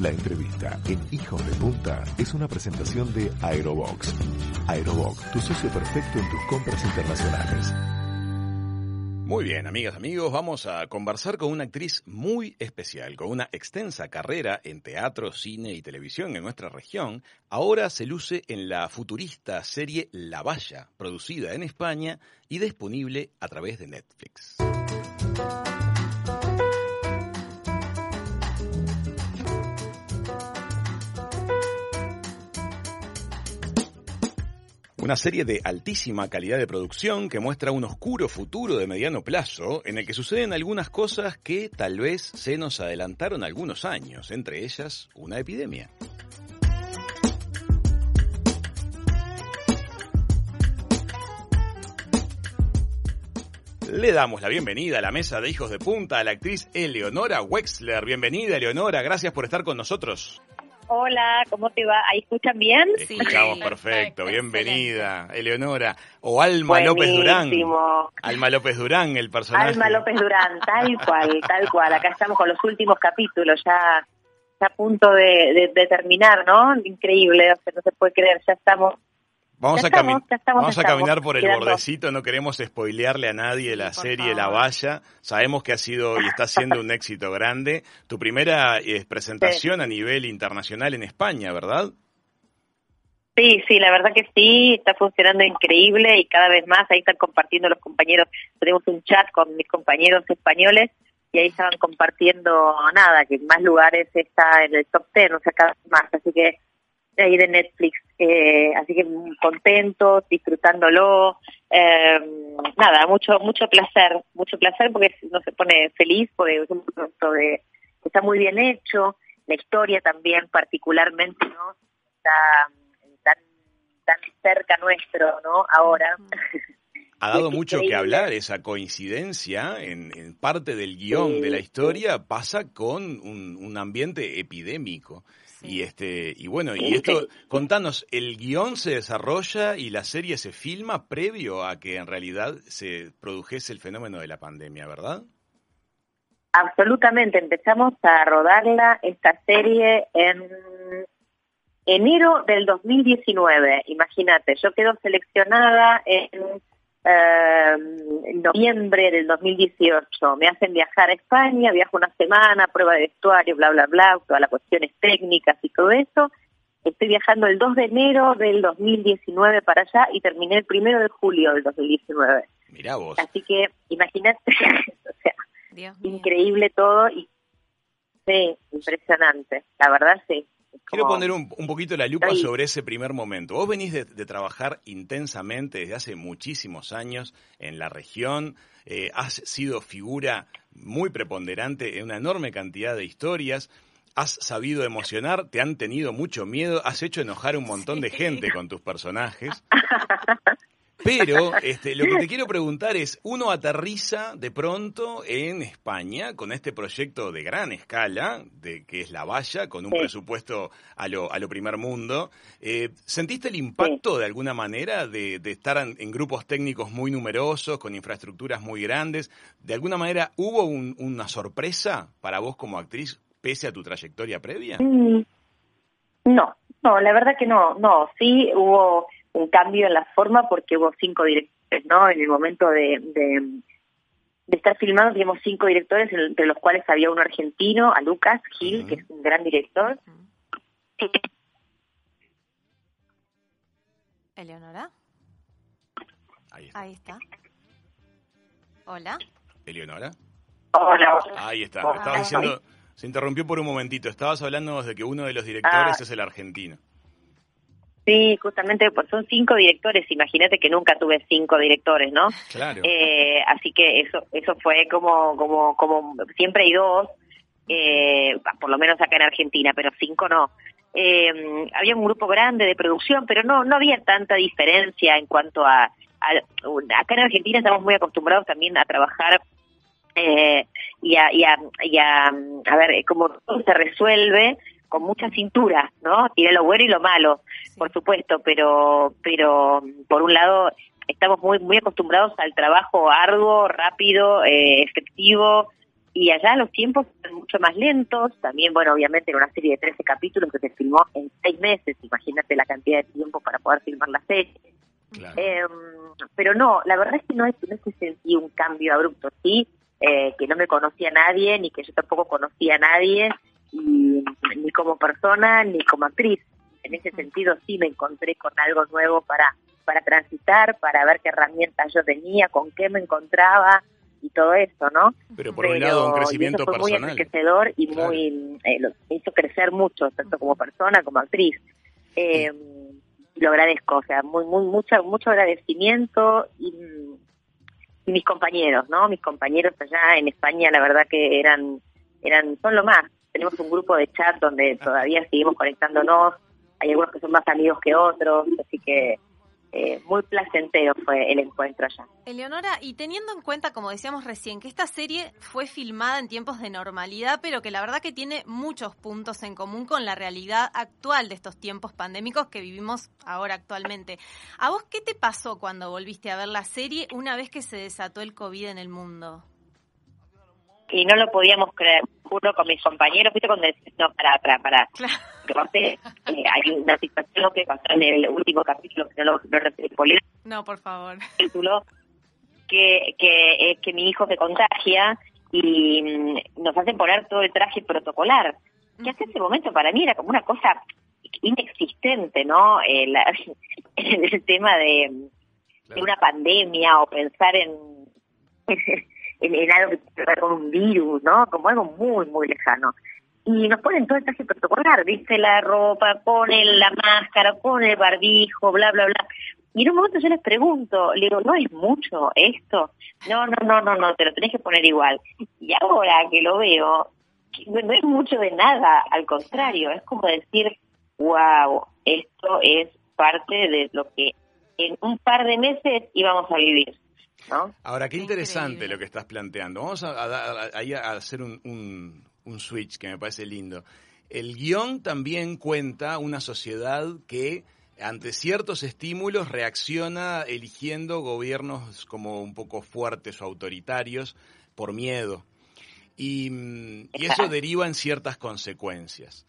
La entrevista en Hijos de Punta es una presentación de Aerobox. Aerobox, tu socio perfecto en tus compras internacionales. Muy bien, amigas, amigos, vamos a conversar con una actriz muy especial, con una extensa carrera en teatro, cine y televisión en nuestra región. Ahora se luce en la futurista serie La Valla, producida en España y disponible a través de Netflix. Una serie de altísima calidad de producción que muestra un oscuro futuro de mediano plazo en el que suceden algunas cosas que tal vez se nos adelantaron algunos años, entre ellas una epidemia. Le damos la bienvenida a la mesa de Hijos de Punta a la actriz Eleonora Wexler. Bienvenida, Eleonora, gracias por estar con nosotros. Hola, ¿cómo te va? ¿Ahí escuchan bien? Sí, escuchamos perfecto. Bienvenida, Eleonora. O Alma López Durán. Alma López Durán, el personaje. Alma López Durán, tal cual, tal cual. Acá estamos con los últimos capítulos, ya a punto de terminar, ¿no? Increíble, no se puede creer, ya estamos. Vamos a caminar por el bordecito, no queremos spoilearle a nadie la serie La Valla. Sabemos que ha sido y está siendo un éxito grande. Tu primera presentación a nivel internacional en España, ¿verdad? Sí, la verdad que sí, está funcionando increíble y cada vez más ahí están compartiendo los compañeros. Tenemos un chat con mis compañeros españoles y ahí estaban compartiendo que en más lugares está en el top 10, o sea, cada vez más, así que ahí de Netflix, así que contentos, disfrutándolo, mucho placer porque uno se pone feliz, porque es un producto que está muy bien hecho, la historia también particularmente, ¿no? Está tan cerca nuestro, ¿no? Ahora. Ha dado mucho que hablar esa coincidencia en parte del guión de la historia, pasa con un ambiente epidémico. Sí. Y bueno, contanos, ¿el guión se desarrolla y la serie se filma previo a que en realidad se produjese el fenómeno de la pandemia, verdad? Absolutamente, empezamos a rodarla, esta serie, en enero del 2019, imagínate, yo quedo seleccionada en noviembre del 2018, me hacen viajar a España, viajo una semana, prueba de vestuario, bla, bla, bla, todas las cuestiones técnicas y todo eso. Estoy viajando el 2 de enero del 2019 para allá y terminé el 1 de julio del 2019. Mirá vos. Así que imagínate, o sea, Dios increíble mío. Todo y sí, impresionante, la verdad sí. Quiero poner un poquito la lupa sobre ese primer momento. Vos venís de trabajar intensamente desde hace muchísimos años en la región, has sido figura muy preponderante en una enorme cantidad de historias, has sabido emocionar, te han tenido mucho miedo, has hecho enojar a un montón de gente con tus personajes. Pero lo que te quiero preguntar es, uno aterriza de pronto en España con este proyecto de gran escala, que es La Valla, con un presupuesto a lo primer mundo. ¿Sentiste el impacto de alguna manera de estar en grupos técnicos muy numerosos, con infraestructuras muy grandes? ¿De alguna manera hubo una sorpresa para vos como actriz, pese a tu trayectoria previa? No, la verdad que no. Sí hubo un cambio en la forma porque hubo 5 directores, ¿no? En el momento de estar filmando teníamos 5 directores, entre los cuales había uno argentino, a Lucas Gil, que es un gran director. ¿Eleonora? Ahí está. ¿Hola? ¿Eleonora? Hola. Ahí está, estabas diciendo, se interrumpió por un momentito, estabas hablando de que uno de los directores es el argentino. Sí, justamente, pues son 5 directores, imagínate que nunca tuve 5 directores, ¿no? Claro. Así que eso fue como siempre hay 2, por lo menos acá en Argentina, pero 5 no. Había un grupo grande de producción, pero no había tanta diferencia en cuanto acá en Argentina estamos muy acostumbrados también a trabajar a ver cómo todo se resuelve, con mucha cintura, ¿no? Tiene lo bueno y lo malo, por supuesto, pero por un lado estamos muy muy acostumbrados al trabajo arduo, rápido, efectivo y allá los tiempos son mucho más lentos, también, bueno, obviamente era una serie de 13 capítulos que se filmó en 6 meses, imagínate la cantidad de tiempo para poder filmar la serie. Claro. Pero no, la verdad es que no es que sentí un cambio abrupto, sí, que no me conocía nadie, ni que yo tampoco conocía a nadie, ni como persona, ni como actriz. En ese sentido sí me encontré con algo nuevo para transitar, para ver qué herramientas yo tenía, con qué me encontraba y todo eso, ¿no? Pero por un lado un crecimiento personal. Muy enriquecedor y claro, muy me hizo crecer mucho, tanto como persona como actriz. Lo agradezco, o sea, mucho agradecimiento y mis compañeros, ¿no? Mis compañeros allá en España, la verdad que son lo más. Tenemos un grupo de chat donde todavía seguimos conectándonos, hay algunos que son más amigos que otros, así que muy placentero fue el encuentro allá. Eleonora, y teniendo en cuenta, como decíamos recién, que esta serie fue filmada en tiempos de normalidad, pero que la verdad que tiene muchos puntos en común con la realidad actual de estos tiempos pandémicos que vivimos ahora actualmente. ¿A vos qué te pasó cuando volviste a ver la serie una vez que se desató el COVID en el mundo? Y no lo podíamos creer, juro, con mis compañeros, ¿viste? Cuando decís, no, pará. Claro. Porque hay una situación que pasó en el último capítulo, que no, por favor. Título, que mi hijo se contagia y nos hacen poner todo el traje protocolar. Que hasta ese momento para mí era como una cosa inexistente, ¿no? El tema de una pandemia o pensar en algo que tiene que ver con un virus, ¿no? Como algo muy, muy lejano. Y nos ponen todo el traje protocolar, viste, la ropa, ponen la máscara, ponen el barbijo, bla, bla, bla. Y en un momento yo les pregunto, le digo, ¿no es mucho esto? No, te lo tenés que poner igual. Y ahora que lo veo, que no es mucho de nada, al contrario, es como decir, wow, esto es parte de lo que en un par de meses íbamos a vivir. ¿No? Ahora, qué interesante increíble lo que estás planteando. Vamos a hacer un switch que me parece lindo. El guión también cuenta una sociedad que ante ciertos estímulos reacciona eligiendo gobiernos como un poco fuertes o autoritarios por miedo. Y eso deriva en ciertas consecuencias.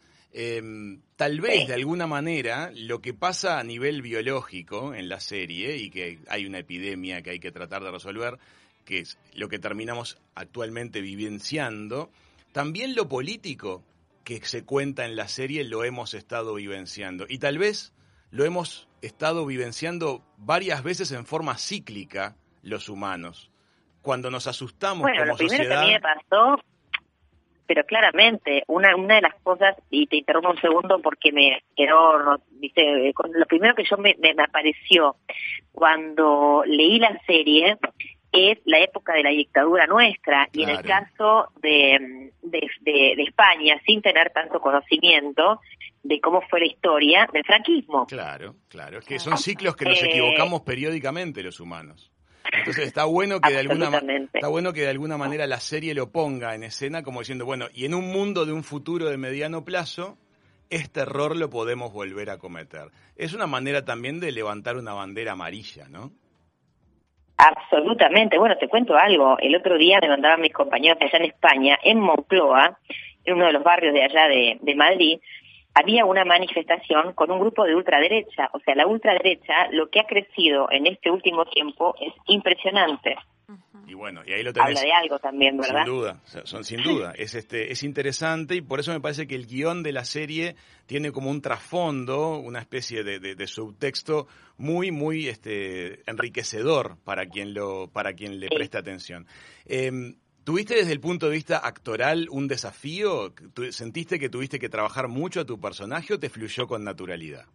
Tal vez de alguna manera lo que pasa a nivel biológico en la serie y que hay una epidemia que hay que tratar de resolver, que es lo que terminamos actualmente vivenciando, también lo político que se cuenta en la serie lo hemos estado vivenciando y tal vez lo hemos estado vivenciando varias veces en forma cíclica los humanos cuando nos asustamos como sociedad. Bueno, lo primero que a mí me pasó, pero claramente, una de las cosas, y te interrumpo un segundo porque me quedó, dice, lo primero que yo me apareció cuando leí la serie es la época de la dictadura nuestra, claro, y en el caso de España, sin tener tanto conocimiento de cómo fue la historia del franquismo. Claro, es que son ciclos que nos equivocamos periódicamente los humanos. Entonces está bueno que de alguna manera la serie lo ponga en escena como diciendo, bueno, y en un mundo de un futuro de mediano plazo, este error lo podemos volver a cometer. Es una manera también de levantar una bandera amarilla, ¿no? Absolutamente. Bueno, te cuento algo. El otro día me mandaban mis compañeros allá en España, en Moncloa, en uno de los barrios de allá de Madrid, había una manifestación con un grupo de ultraderecha. O sea, la ultraderecha, lo que ha crecido en este último tiempo es impresionante. Y bueno, y ahí lo tenés. Habla de algo también, ¿verdad? Sin duda. Es interesante y por eso me parece que el guión de la serie tiene como un trasfondo, una especie de subtexto muy, muy enriquecedor para quien le presta atención. ¿Tuviste desde el punto de vista actoral un desafío? ¿Sentiste que tuviste que trabajar mucho a tu personaje o te fluyó con naturalidad?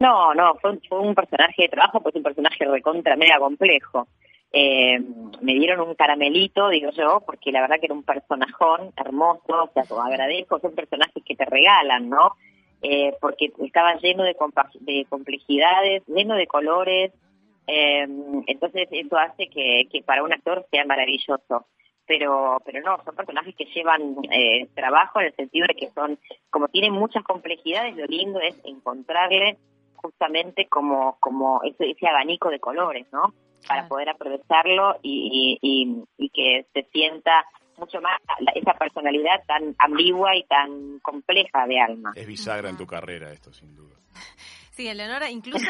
No, fue un personaje de trabajo, pues un personaje recontra mega complejo. Me dieron un caramelito, digo yo, porque la verdad que era un personajón hermoso, o sea, lo agradezco, son personajes que te regalan, ¿no? Porque estaba lleno de complejidades, lleno de colores. Entonces eso hace que para un actor sea maravilloso, pero no, son personajes que llevan trabajo en el sentido de que son, como tienen muchas complejidades, lo lindo es encontrarle justamente como ese abanico de colores, ¿no? para poder aprovecharlo y que se sienta mucho más esa personalidad tan ambigua y tan compleja de Alma. Es bisagra en tu carrera esto, sin duda. Sí, Eleonora, incluso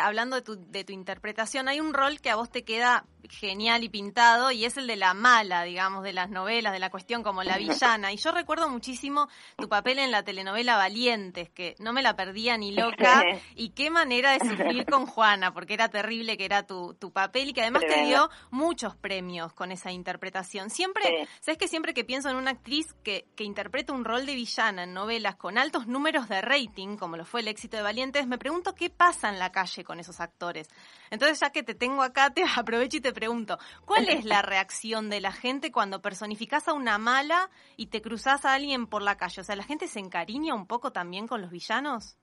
hablando de tu interpretación, hay un rol que a vos te queda genial y pintado, y es el de la mala, digamos, de las novelas, de la cuestión como la villana. Y yo recuerdo muchísimo tu papel en la telenovela Valientes, que no me la perdía ni loca, y qué manera de sufrir con Juana, porque era terrible que era tu papel, y que además te dio muchos premios con esa interpretación. Siempre, ¿sabes que siempre que pienso en una actriz que interpreta un rol de villana en novelas con altos números de rating, como lo fue el éxito de Valientes, me pregunto qué pasa en la calle con esos actores? Entonces, ya que te tengo acá, te aprovecho y te pregunto, ¿cuál es la reacción de la gente cuando personificás a una mala y te cruzás a alguien por la calle? O sea, ¿la gente se encariña un poco también con los villanos?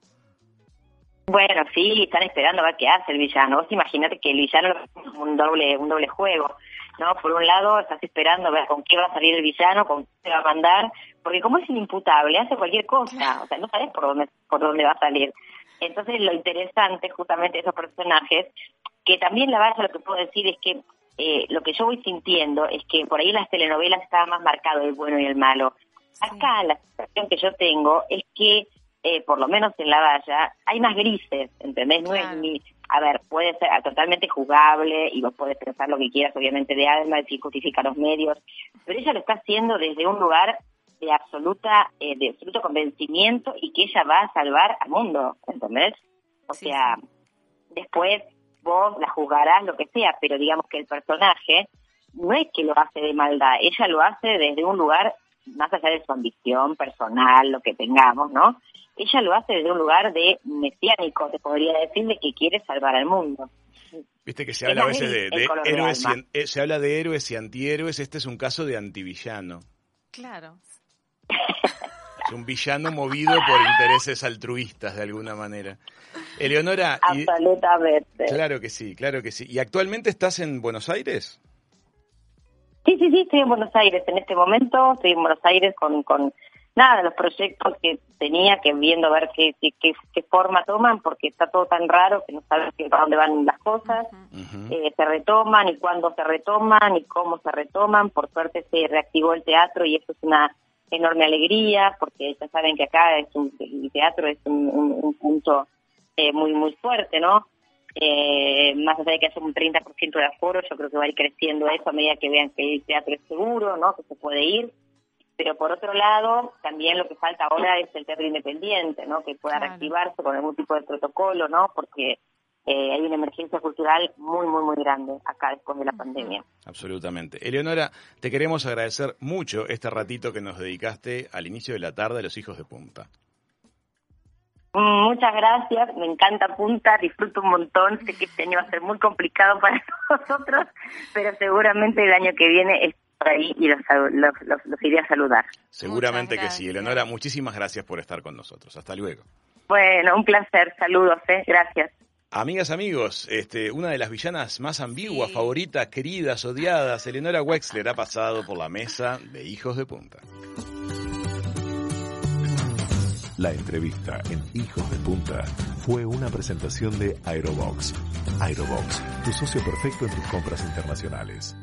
Bueno, sí, están esperando a ver qué hace el villano. Vos imaginate que el villano es un doble juego, ¿no? Por un lado, estás esperando a ver con qué va a salir el villano, con qué te va a mandar, porque como es inimputable, hace cualquier cosa, o sea, no sabés por dónde va a salir. Entonces, lo interesante justamente de esos personajes, que también La Valla, lo que puedo decir es que lo que yo voy sintiendo es que por ahí en las telenovelas estaba más marcado el bueno y el malo. Sí. Acá la sensación que yo tengo es que, por lo menos en La Valla, hay más grises, ¿entendés? Claro. No es ni... A ver, puede ser totalmente jugable y vos podés pensar lo que quieras, obviamente, de Alma, si justifica los medios, pero ella lo está haciendo desde un lugar... de absoluto convencimiento y que ella va a salvar al mundo, ¿entendés? O sí, sea, sí. Después vos la juzgarás lo que sea, pero digamos que el personaje no es que lo hace de maldad, ella lo hace desde un lugar, más allá de su ambición personal, lo que tengamos, ¿no? Ella lo hace desde un lugar de mesiánico, se podría decir, de que quiere salvar al mundo. Viste que se habla a veces de héroes y, se habla de héroes y antihéroes, este es un caso de antivillano. Claro. Es un villano movido por intereses altruistas, de alguna manera. Eleonora... Absolutamente. Claro que sí, claro que sí. ¿Y actualmente estás en Buenos Aires? Sí, estoy en Buenos Aires. En este momento estoy en Buenos Aires con nada, los proyectos que tenía, que viendo a ver qué forma toman, porque está todo tan raro que no sabes para dónde van las cosas. Uh-huh. Se retoman, y cuándo se retoman, y cómo se retoman. Por suerte se reactivó el teatro, y eso es una enorme alegría, porque ya saben que acá el teatro es un punto muy, muy fuerte, ¿no? Más allá de que hace un 30% de aforo, yo creo que va a ir creciendo eso a medida que vean que el teatro es seguro, ¿no? Que se puede ir. Pero por otro lado, también lo que falta ahora es el teatro independiente, ¿no? Que pueda reactivarse con algún tipo de protocolo, ¿no? Porque... hay una emergencia cultural muy, muy, muy grande acá después de la pandemia. Absolutamente. Eleonora, te queremos agradecer mucho este ratito que nos dedicaste al inicio de la tarde a los Hijos de Punta. Muchas gracias, me encanta Punta, disfruto un montón, sé que este año va a ser muy complicado para nosotros, pero seguramente el año que viene es por ahí y los iré a saludar. Seguramente que sí. Eleonora, muchísimas gracias por estar con nosotros. Hasta luego. Bueno, un placer, saludos, gracias. Amigas, amigos, una de las villanas más ambiguas, favoritas, queridas, odiadas, Eleonora Wexler ha pasado por la mesa de Hijos de Punta. La entrevista en Hijos de Punta fue una presentación de Aerobox. Aerobox, tu socio perfecto en tus compras internacionales.